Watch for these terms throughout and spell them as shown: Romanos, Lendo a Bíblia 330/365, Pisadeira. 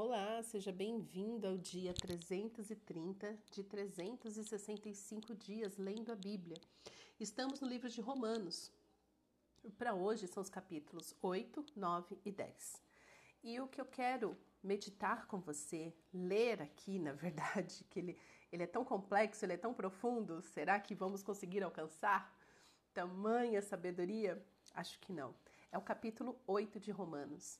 Olá, seja bem-vindo ao dia 330 de 365 dias lendo a Bíblia. Estamos no livro de Romanos. Para hoje são os capítulos 8, 9 e 10. E o que eu quero meditar com você, ler aqui, na verdade, que ele é tão complexo, ele é tão profundo, será que vamos conseguir alcançar tamanha sabedoria? Acho que não. É o capítulo 8 de Romanos.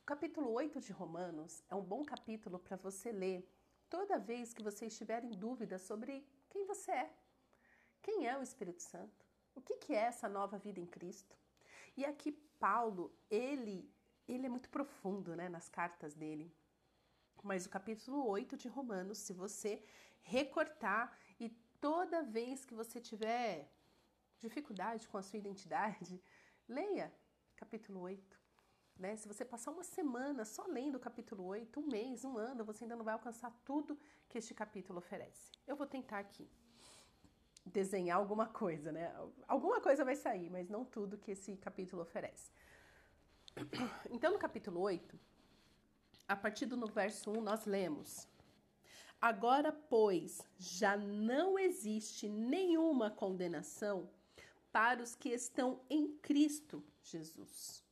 O capítulo 8 de Romanos é um bom capítulo para você ler toda vez que você estiver em dúvida sobre quem você é. Quem é o Espírito Santo? O que é essa nova vida em Cristo? E aqui Paulo, ele é muito profundo, né, nas cartas dele. Mas o capítulo 8 de Romanos, se você recortar e toda vez que você tiver dificuldade com a sua identidade, leia capítulo 8. Né? Se você passar uma semana só lendo o capítulo 8, um mês, um ano, você ainda não vai alcançar tudo que este capítulo oferece. Eu vou tentar aqui desenhar alguma coisa, né? Alguma coisa vai sair, mas não tudo que esse capítulo oferece. Então, no capítulo 8, a partir do verso 1, nós lemos: Agora, pois, já não existe nenhuma condenação para os que estão em Cristo Jesus.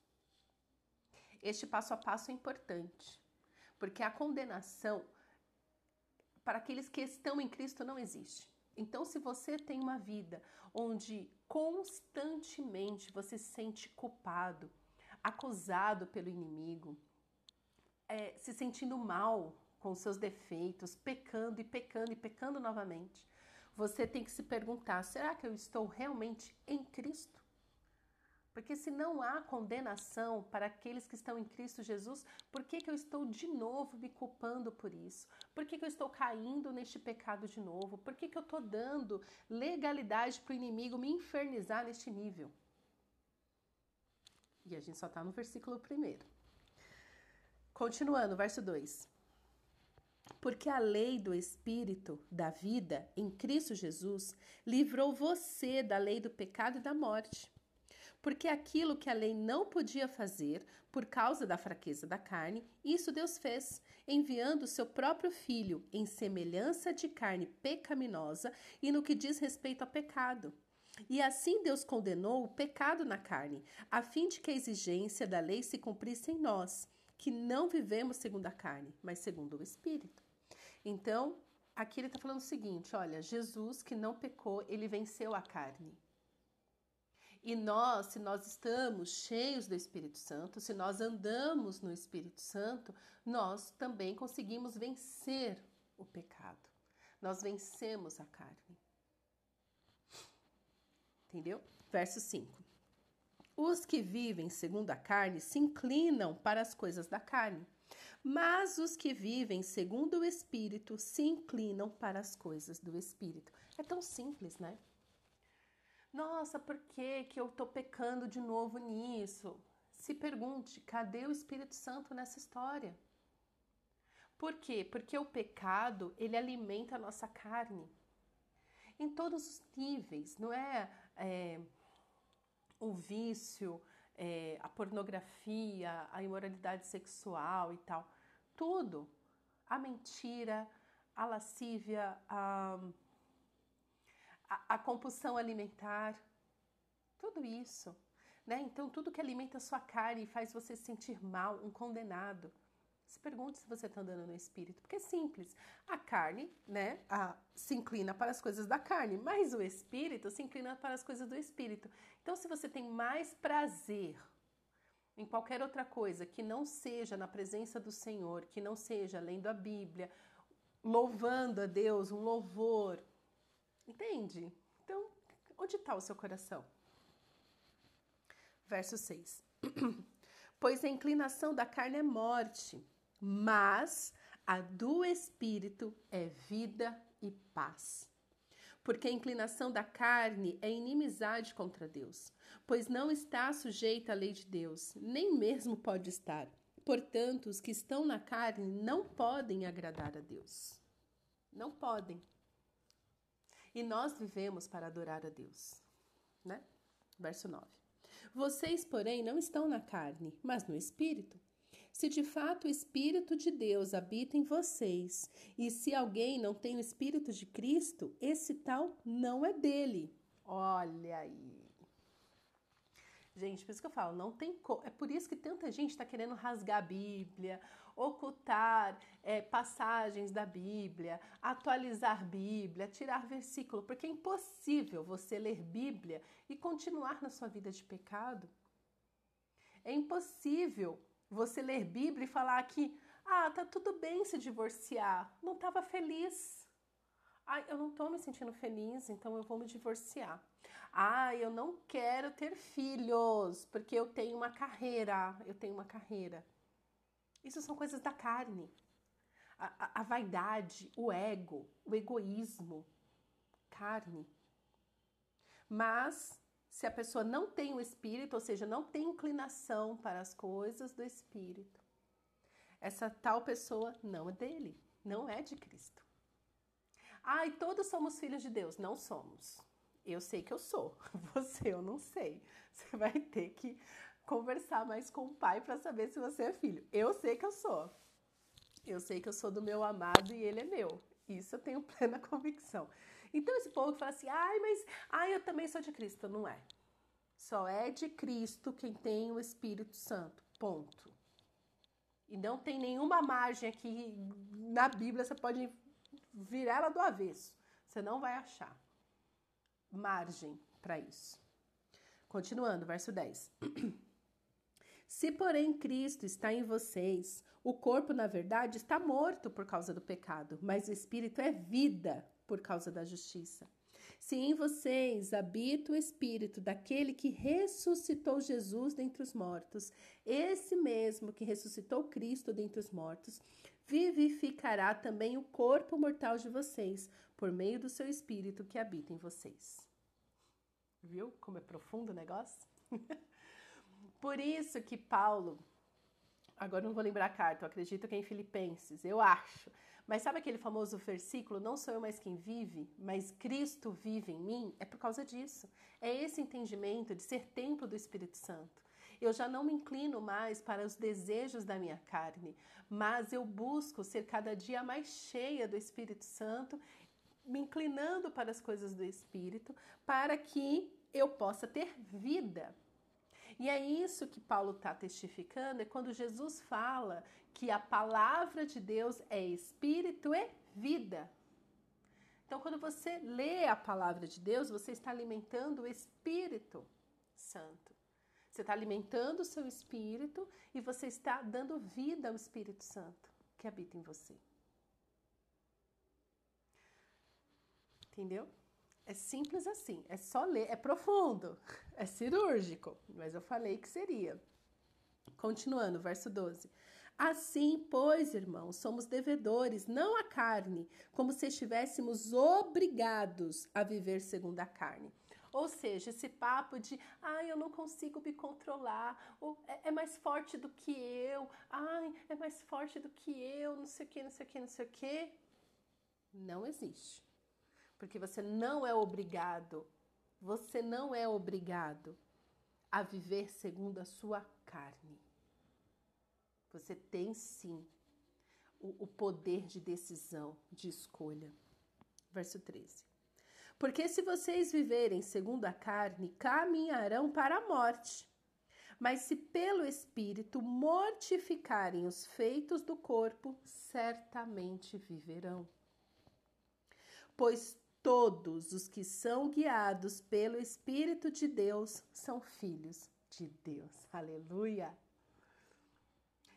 Este passo a passo é importante, porque a condenação para aqueles que estão em Cristo não existe. Então, se você tem uma vida onde constantemente você se sente culpado, acusado pelo inimigo, se sentindo mal com seus defeitos, pecando novamente, você tem que se perguntar: será que eu estou realmente em Cristo? Porque se não há condenação para aqueles que estão em Cristo Jesus, por que eu estou de novo me culpando por isso? Por que eu estou caindo neste pecado de novo? Por que eu estou dando legalidade para o inimigo me infernizar neste nível? E a gente só está no versículo 1. Continuando, verso 2. Porque a lei do Espírito da vida em Cristo Jesus livrou você da lei do pecado e da morte. Porque aquilo que a lei não podia fazer, por causa da fraqueza da carne, isso Deus fez, enviando o seu próprio Filho em semelhança de carne pecaminosa e no que diz respeito ao pecado. E assim Deus condenou o pecado na carne, a fim de que a exigência da lei se cumprisse em nós, que não vivemos segundo a carne, mas segundo o Espírito. Então, aqui ele está falando o seguinte: olha, Jesus, que não pecou, ele venceu a carne. E nós, se nós estamos cheios do Espírito Santo, se nós andamos no Espírito Santo, nós também conseguimos vencer o pecado. Nós vencemos a carne. Entendeu? Verso 5. Os que vivem segundo a carne se inclinam para as coisas da carne, mas os que vivem segundo o Espírito se inclinam para as coisas do Espírito. É tão simples, né? Nossa, por que eu tô pecando de novo nisso? Se pergunte, cadê o Espírito Santo nessa história? Por quê? Porque o pecado, ele alimenta a nossa carne. Em todos os níveis, não é o vício, a pornografia, a imoralidade sexual e tal. Tudo. A mentira, a lascívia, a compulsão alimentar, tudo isso, né? Então, tudo que alimenta a sua carne e faz você se sentir mal, um condenado. Se pergunte se você está andando no Espírito, porque é simples. A carne, né, se inclina para as coisas da carne, mas o Espírito se inclina para as coisas do Espírito. Então, se você tem mais prazer em qualquer outra coisa que não seja na presença do Senhor, que não seja lendo a Bíblia, louvando a Deus, um louvor, entende? Então, onde está o seu coração? Verso 6. Pois a inclinação da carne é morte, mas a do Espírito é vida e paz. Porque a inclinação da carne é inimizade contra Deus, pois não está sujeita à lei de Deus, nem mesmo pode estar. Portanto, os que estão na carne não podem agradar a Deus. Não podem. E nós vivemos para adorar a Deus, né? Verso 9. Vocês, porém, não estão na carne, mas no Espírito. se de fato o Espírito de Deus habita em vocês, e se alguém não tem o Espírito de Cristo, esse tal não é dele. Olha aí. Gente, por isso que eu falo, não tem como. É por isso que tanta gente está querendo rasgar a Bíblia, ocultar passagens da Bíblia, atualizar Bíblia, tirar versículo, porque é impossível você ler Bíblia e continuar na sua vida de pecado. É impossível você ler Bíblia e falar que, tá tudo bem se divorciar, não estava feliz. Eu não estou me sentindo feliz, então eu vou me divorciar. Eu não quero ter filhos, porque eu tenho uma carreira. Isso são coisas da carne. A vaidade, o ego, o egoísmo. Carne. Mas, se a pessoa não tem o Espírito, ou seja, não tem inclinação para as coisas do Espírito, essa tal pessoa não é dele, não é de Cristo. E todos somos filhos de Deus. Não somos. Eu sei que eu sou. Você, eu não sei. Você vai ter que conversar mais com o Pai para saber se você é filho. Eu sei que eu sou. Eu sei que eu sou do meu amado e ele é meu. Isso eu tenho plena convicção. Então esse povo que fala assim, eu também sou de Cristo. Não é. Só é de Cristo quem tem o Espírito Santo. Ponto. E não tem nenhuma margem aqui na Bíblia, você pode virar ela do avesso, você não vai achar margem para isso. Continuando, verso 10. Se, porém, Cristo está em vocês, o corpo, na verdade, está morto por causa do pecado, mas o Espírito é vida por causa da justiça. Se em vocês habita o Espírito daquele que ressuscitou Jesus dentre os mortos, esse mesmo que ressuscitou Cristo dentre os mortos, vivificará também o corpo mortal de vocês, por meio do seu Espírito que habita em vocês. Viu como é profundo o negócio? Por isso que Paulo, agora não vou lembrar a carta, eu acredito que é em Filipenses, eu acho. Mas sabe aquele famoso versículo, não sou eu mais quem vive, mas Cristo vive em mim? É por causa disso. É esse entendimento de ser templo do Espírito Santo. Eu já não me inclino mais para os desejos da minha carne, mas eu busco ser cada dia mais cheia do Espírito Santo, me inclinando para as coisas do Espírito, para que eu possa ter vida. E é isso que Paulo está testificando, é quando Jesus fala que a palavra de Deus é Espírito e vida. Então, quando você lê a palavra de Deus, você está alimentando o Espírito Santo. Você está alimentando o seu Espírito e você está dando vida ao Espírito Santo que habita em você. Entendeu? É simples assim, é só ler, é profundo, é cirúrgico, mas eu falei que seria. Continuando, verso 12. Assim, pois, irmãos, somos devedores, não à carne, como se estivéssemos obrigados a viver segundo a carne. Ou seja, esse papo de, eu não consigo me controlar, ou, é mais forte do que eu, é mais forte do que eu, não sei o quê. Não existe. Porque você não é obrigado a viver segundo a sua carne. Você tem sim o poder de decisão, de escolha. Verso 13. Porque se vocês viverem segundo a carne, caminharão para a morte. Mas se pelo Espírito mortificarem os feitos do corpo, certamente viverão. Pois todos os que são guiados pelo Espírito de Deus são filhos de Deus. Aleluia!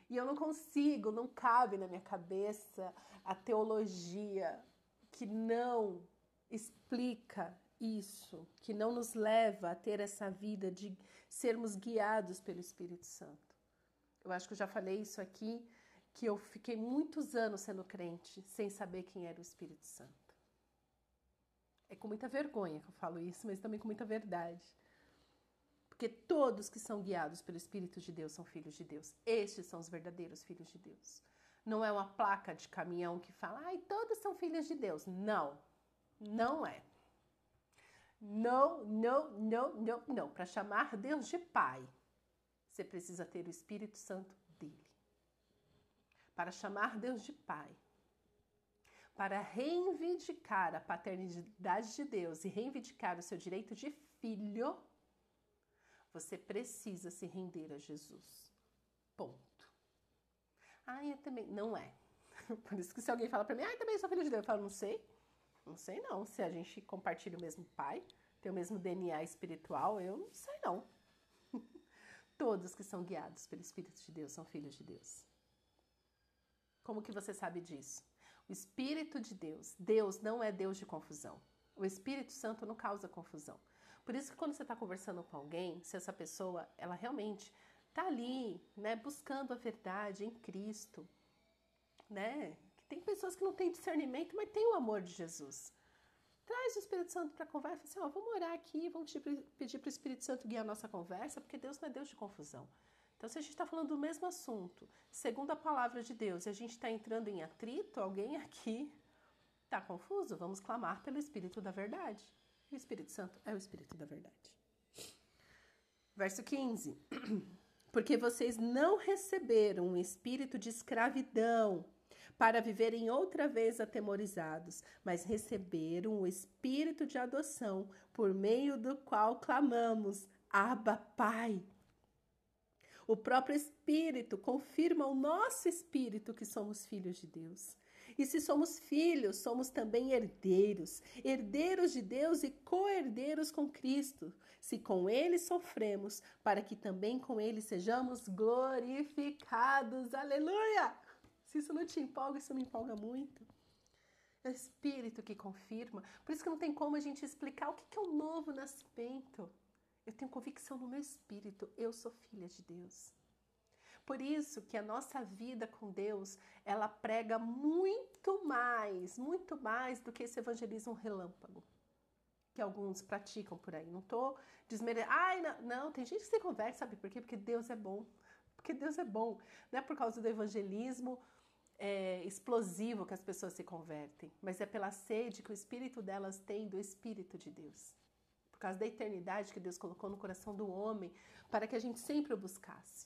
E eu não consigo, não cabe na minha cabeça a teologia que não explica isso, que não nos leva a ter essa vida de sermos guiados pelo Espírito Santo. Eu acho que eu já falei isso aqui, que eu fiquei muitos anos sendo crente, sem saber quem era o Espírito Santo. É com muita vergonha que eu falo isso, mas também com muita verdade. Porque todos que são guiados pelo Espírito de Deus são filhos de Deus. Estes são os verdadeiros filhos de Deus. Não é uma placa de caminhão que fala, todos são filhos de Deus. Não, não é. Não. Para chamar Deus de Pai, você precisa ter o Espírito Santo dele. para chamar Deus de Pai, para reivindicar a paternidade de Deus e reivindicar o seu direito de filho, você precisa se render a Jesus. Ponto. Ah, eu também... Não é. Por isso que se alguém fala pra mim, ah, eu também sou filho de Deus, eu falo, não sei. Não sei não. Se a gente compartilha o mesmo pai, tem o mesmo DNA espiritual, eu não sei não. Todos que são guiados pelo Espírito de Deus são filhos de Deus. Como que você sabe disso? O Espírito de Deus. Deus não é Deus de confusão. O Espírito Santo não causa confusão. Por isso que quando você está conversando com alguém, se essa pessoa, ela realmente está ali, né, buscando a verdade em Cristo, né? Tem pessoas que não têm discernimento, mas tem o amor de Jesus. Traz o Espírito Santo para a conversa, assim, ó, vamos orar aqui, vamos pedir para o Espírito Santo guiar a nossa conversa, porque Deus não é Deus de confusão. Então, se a gente está falando do mesmo assunto, segundo a palavra de Deus, e a gente está entrando em atrito, alguém aqui está confuso? Vamos clamar pelo Espírito da Verdade. E o Espírito Santo é o Espírito da Verdade. Verso 15. Porque vocês não receberam um espírito de escravidão para viverem outra vez atemorizados, mas receberam o espírito de adoção, por meio do qual clamamos, Abba, Pai. O próprio Espírito confirma ao nosso espírito que somos filhos de Deus. E se somos filhos, somos também herdeiros, herdeiros de Deus e co-herdeiros com Cristo, se com Ele sofremos, para que também com Ele sejamos glorificados. Aleluia! Se isso não te empolga, isso me empolga muito. É o Espírito que confirma. Por isso que não tem como a gente explicar o que é um novo nascimento. Eu tenho convicção no meu espírito, eu sou filha de Deus. Por isso que a nossa vida com Deus, ela prega muito mais do que esse evangelismo relâmpago que alguns praticam por aí. Não tô desmerecendo. Ai, não, tem gente que se converte, sabe por quê? Porque Deus é bom. Porque Deus é bom. Não é por causa do evangelismo explosivo que as pessoas se convertem, mas é pela sede que o espírito delas tem do Espírito de Deus. Por causa da eternidade que Deus colocou no coração do homem, para que a gente sempre o buscasse.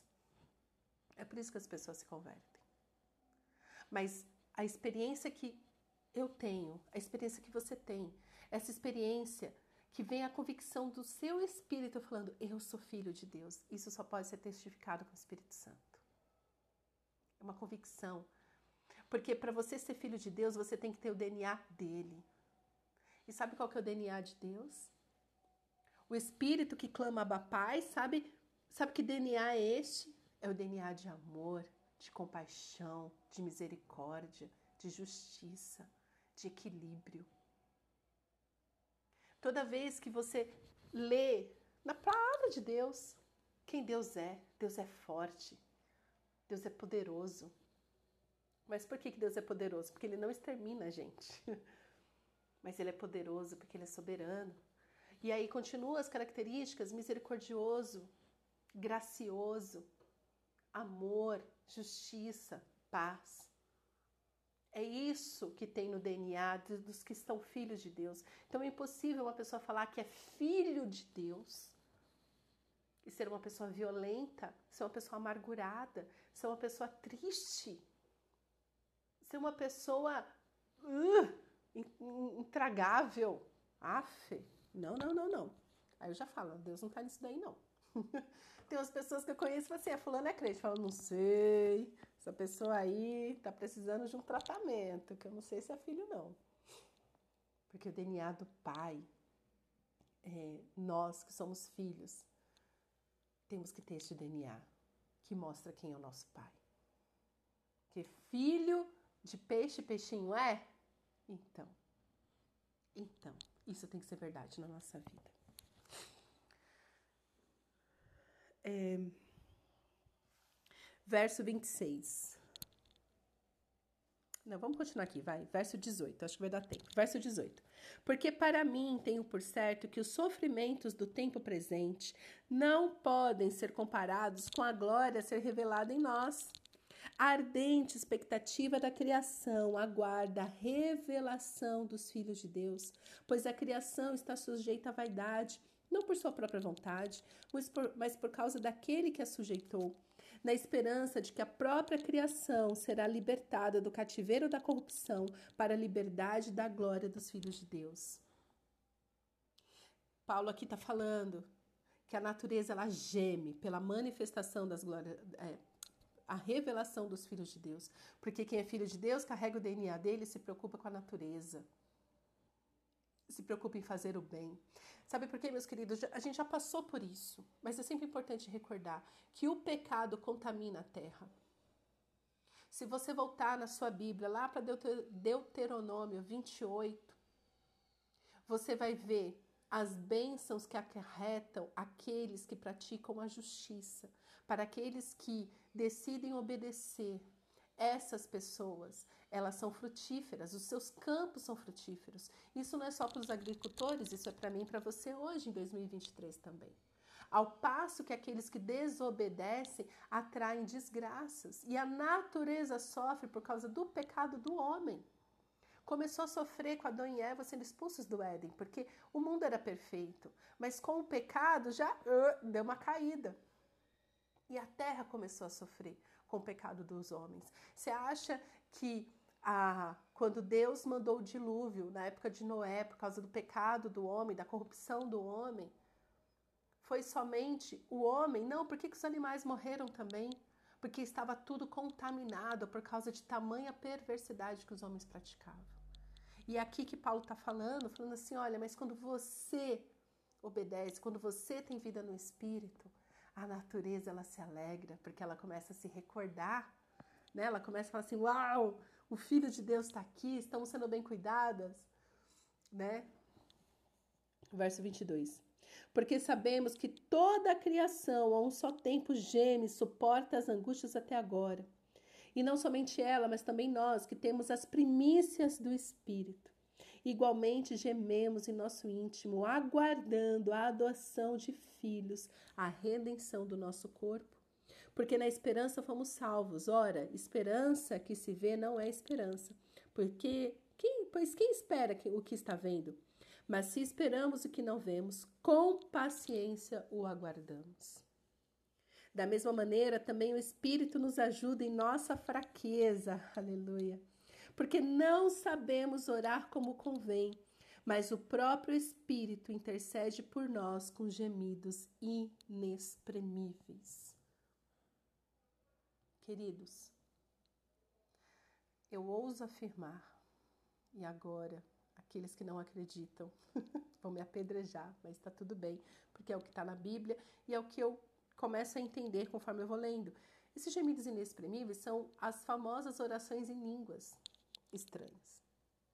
É por isso que as pessoas se convertem. Mas a experiência que eu tenho, a experiência que você tem, essa experiência que vem a convicção do seu espírito falando, eu sou filho de Deus, isso só pode ser testificado com o Espírito Santo. É uma convicção. Porque para você ser filho de Deus, você tem que ter o DNA dele. E sabe qual que é o DNA de Deus? O Espírito que clama Abba Pai, sabe que DNA é este? É o DNA de amor, de compaixão, de misericórdia, de justiça, de equilíbrio. Toda vez que você lê na palavra de Deus, quem Deus é forte, Deus é poderoso. Mas por que Deus é poderoso? Porque Ele não extermina a gente. Mas Ele é poderoso porque Ele é soberano. E aí continua as características, misericordioso, gracioso, amor, justiça, paz. É isso que tem no DNA dos que são filhos de Deus. Então é impossível uma pessoa falar que é filho de Deus e ser uma pessoa violenta, ser uma pessoa amargurada, ser uma pessoa triste, ser uma pessoa intragável. Aff. Não. Aí eu já falo, Deus não tá nisso daí, não. Tem umas pessoas que eu conheço e falam assim, fulano é crente. Eu falo, não sei, essa pessoa aí tá precisando de um tratamento, que eu não sei se é filho, não. Porque o DNA do pai, nós que somos filhos, temos que ter este DNA que mostra quem é o nosso pai. Porque filho de peixe, peixinho é? Então. Isso tem que ser verdade na nossa vida. Verso 26. Não, vamos continuar aqui, vai. Verso 18, acho que vai dar tempo. Verso 18. Porque para mim tenho por certo que os sofrimentos do tempo presente não podem ser comparados com a glória a ser revelada em nós. A ardente expectativa da criação aguarda a revelação dos filhos de Deus, pois a criação está sujeita à vaidade, não por sua própria vontade, mas por causa daquele que a sujeitou, na esperança de que a própria criação será libertada do cativeiro da corrupção para a liberdade da glória dos filhos de Deus. Paulo aqui está falando que a natureza ela geme pela manifestação das glórias, a revelação dos filhos de Deus, porque quem é filho de Deus carrega o DNA dele e se preocupa com a natureza. Se preocupa em fazer o bem. Sabe por quê, meus queridos? A gente já passou por isso, mas é sempre importante recordar que o pecado contamina a terra. Se você voltar na sua Bíblia, lá para Deuteronômio 28, você vai ver as bênçãos que acarretam aqueles que praticam a justiça, para aqueles que decidem obedecer. Essas pessoas, elas são frutíferas, os seus campos são frutíferos. Isso não é só para os agricultores, isso é para mim e para você hoje, em 2023 também. Ao passo que aqueles que desobedecem atraem desgraças. E a natureza sofre por causa do pecado do homem. Começou a sofrer com Adão e Eva sendo expulsos do Éden, porque o mundo era perfeito. Mas com o pecado já deu uma caída. E a terra começou a sofrer com o pecado dos homens. Você acha que quando Deus mandou o dilúvio, na época de Noé, por causa do pecado do homem, da corrupção do homem, foi somente o homem? Não, por que os animais morreram também? Porque estava tudo contaminado por causa de tamanha perversidade que os homens praticavam. E é aqui que Paulo está falando assim, olha, mas quando você obedece, quando você tem vida no Espírito, a natureza, ela se alegra, porque ela começa a se recordar, né? Ela começa a falar assim, uau, o Filho de Deus está aqui, estamos sendo bem cuidadas, né? Verso 22. Porque sabemos que toda a criação, a um só tempo, geme, suporta as angústias até agora. E não somente ela, mas também nós, que temos as primícias do Espírito. Igualmente gememos em nosso íntimo, aguardando a adoção de filhos, a redenção do nosso corpo, porque na esperança fomos salvos. Ora, esperança que se vê não é esperança, pois quem espera o que está vendo? Mas se esperamos o que não vemos, com paciência o aguardamos. Da mesma maneira, também o Espírito nos ajuda em nossa fraqueza, aleluia. Porque não sabemos orar como convém, mas o próprio Espírito intercede por nós com gemidos inexprimíveis. Queridos, eu ouso afirmar, e agora aqueles que não acreditam vão me apedrejar, mas está tudo bem, porque é o que está na Bíblia e é o que eu começo a entender conforme eu vou lendo. Esses gemidos inexprimíveis são as famosas orações em línguas estranhas.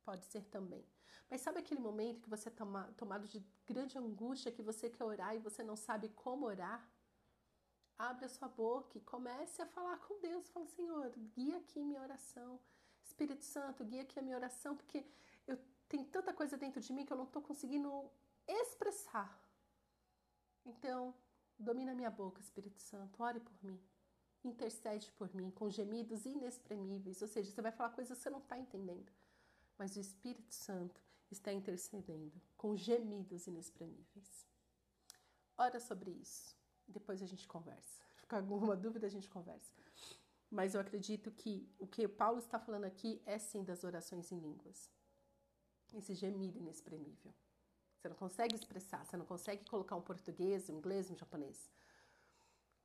Pode ser também. Mas sabe aquele momento que você é tomado de grande angústia, que você quer orar e você não sabe como orar? Abre a sua boca e comece a falar com Deus. Fala, Senhor, guia aqui minha oração. Espírito Santo, guia aqui a minha oração, porque eu tenho tanta coisa dentro de mim que eu não estou conseguindo expressar. Então, domina minha boca, Espírito Santo. Ore por mim. Intercede por mim, com gemidos inexprimíveis. Ou seja, você vai falar coisas que você não está entendendo. Mas o Espírito Santo está intercedendo com gemidos inexprimíveis. Ora sobre isso. Depois a gente conversa. Com alguma dúvida a gente conversa. Mas eu acredito que o que Paulo está falando aqui é sim das orações em línguas. Esse gemido inexprimível. Você não consegue expressar, você não consegue colocar um português, um inglês, um japonês.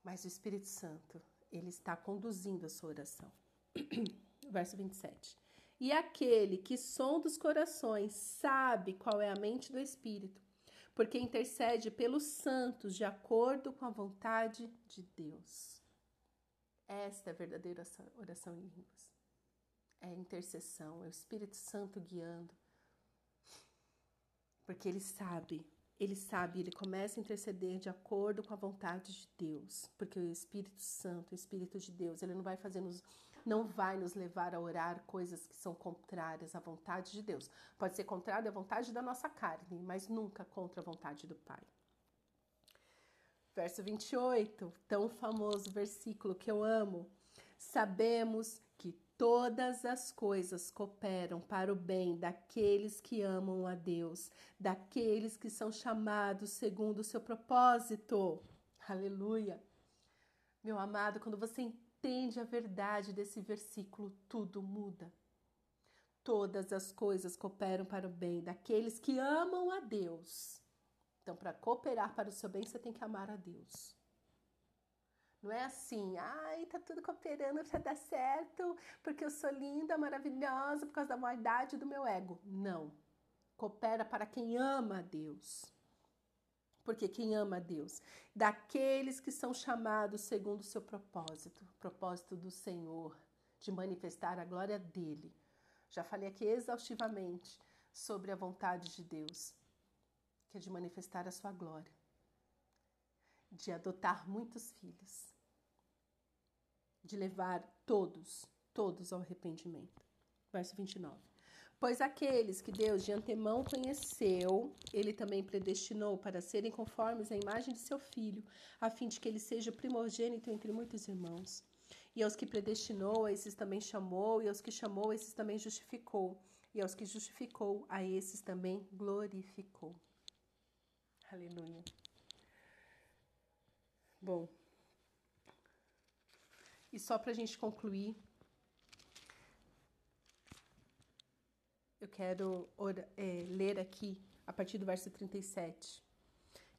Mas o Espírito Santo, ele está conduzindo a sua oração. Verso 27. E aquele que sonda os corações sabe qual é a mente do Espírito, porque intercede pelos santos de acordo com a vontade de Deus. Esta é a verdadeira oração em línguas. É a intercessão, é o Espírito Santo guiando. Porque ele sabe, ele começa a interceder de acordo com a vontade de Deus, porque o Espírito Santo, o Espírito de Deus, ele não vai nos levar a orar coisas que são contrárias à vontade de Deus. Pode ser contrário à vontade da nossa carne, mas nunca contra a vontade do Pai. Verso 28, tão famoso versículo que eu amo. Sabemos que todas as coisas cooperam para o bem daqueles que amam a Deus, daqueles que são chamados segundo o seu propósito. Aleluia! Meu amado, quando você entende a verdade desse versículo, tudo muda. Todas as coisas cooperam para o bem daqueles que amam a Deus. Então, para cooperar para o seu bem, você tem que amar a Deus. Não é assim, ai, tá tudo cooperando para dar certo, porque eu sou linda, maravilhosa, por causa da vaidade do meu ego. Não. Coopera para quem ama a Deus. Porque quem ama a Deus, daqueles que são chamados segundo o seu propósito, o propósito do Senhor, de manifestar a glória dele. Já falei aqui exaustivamente sobre a vontade de Deus, que é de manifestar a sua glória, de adotar muitos filhos, de levar todos ao arrependimento. Verso 29. Pois aqueles que Deus de antemão conheceu, ele também predestinou para serem conformes à imagem de seu filho, a fim de que ele seja o primogênito entre muitos irmãos. E aos que predestinou, a esses também chamou, e aos que chamou, a esses também justificou, e aos que justificou, a esses também glorificou. Aleluia. Bom, e só para a gente concluir, eu quero ler aqui, a partir do verso 37,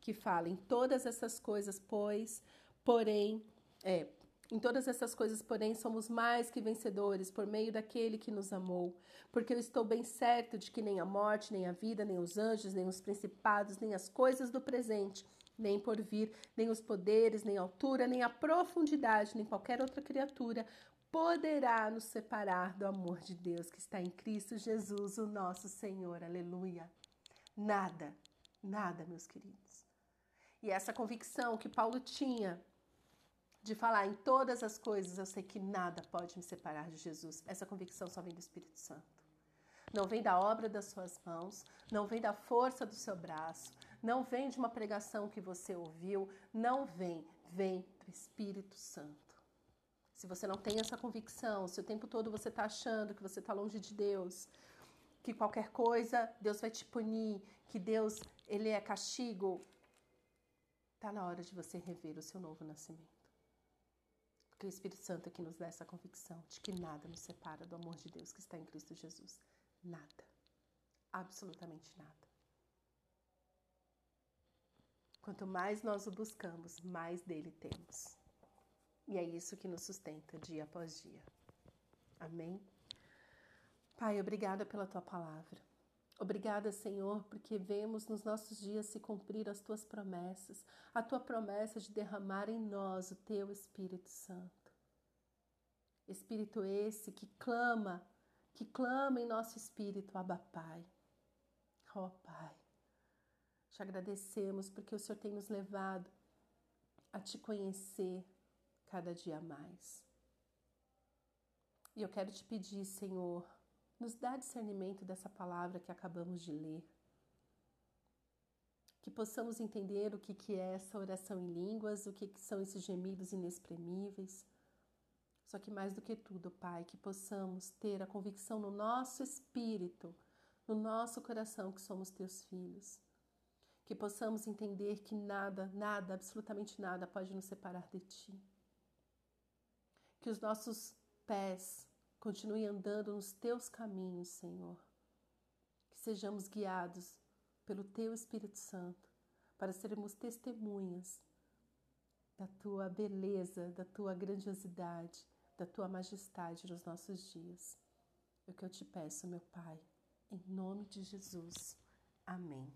que fala, em todas essas coisas, porém, somos mais que vencedores por meio daquele que nos amou. Porque eu estou bem certo de que nem a morte, nem a vida, nem os anjos, nem os principados, nem as coisas do presente, nem por vir, nem os poderes, nem a altura, nem a profundidade, nem qualquer outra criatura poderá nos separar do amor de Deus que está em Cristo Jesus, o nosso Senhor. Aleluia! Nada, nada, meus queridos. E essa convicção que Paulo tinha, de falar em todas as coisas, eu sei que nada pode me separar de Jesus. Essa convicção só vem do Espírito Santo. Não vem da obra das suas mãos, não vem da força do seu braço, não vem de uma pregação que você ouviu, não vem, vem do Espírito Santo. Se você não tem essa convicção, se o tempo todo você está achando que você está longe de Deus, que qualquer coisa Deus vai te punir, que Deus, ele é castigo, está na hora de você rever o seu novo nascimento. Que o Espírito Santo é que nos dá essa convicção de que nada nos separa do amor de Deus que está em Cristo Jesus. Nada. Absolutamente nada. Quanto mais nós o buscamos, mais dele temos. E é isso que nos sustenta dia após dia. Amém? Pai, obrigada pela tua palavra. Obrigada, Senhor, porque vemos nos nossos dias se cumprir as Tuas promessas, a Tua promessa de derramar em nós o Teu Espírito Santo. Espírito esse que clama em nosso espírito, Abba Pai. Ó Pai, te agradecemos porque o Senhor tem nos levado a Te conhecer cada dia mais. E eu quero Te pedir, Senhor, nos dá discernimento dessa palavra que acabamos de ler. Que possamos entender o que é essa oração em línguas, o que são esses gemidos inexprimíveis. Só que mais do que tudo, Pai, que possamos ter a convicção no nosso espírito, no nosso coração que somos Teus filhos. Que possamos entender que nada, nada, absolutamente nada pode nos separar de Ti. Que os nossos pés continue andando nos Teus caminhos, Senhor. Que sejamos guiados pelo Teu Espírito Santo para sermos testemunhas da Tua beleza, da Tua grandiosidade, da Tua majestade nos nossos dias. É o que eu Te peço, meu Pai, em nome de Jesus. Amém.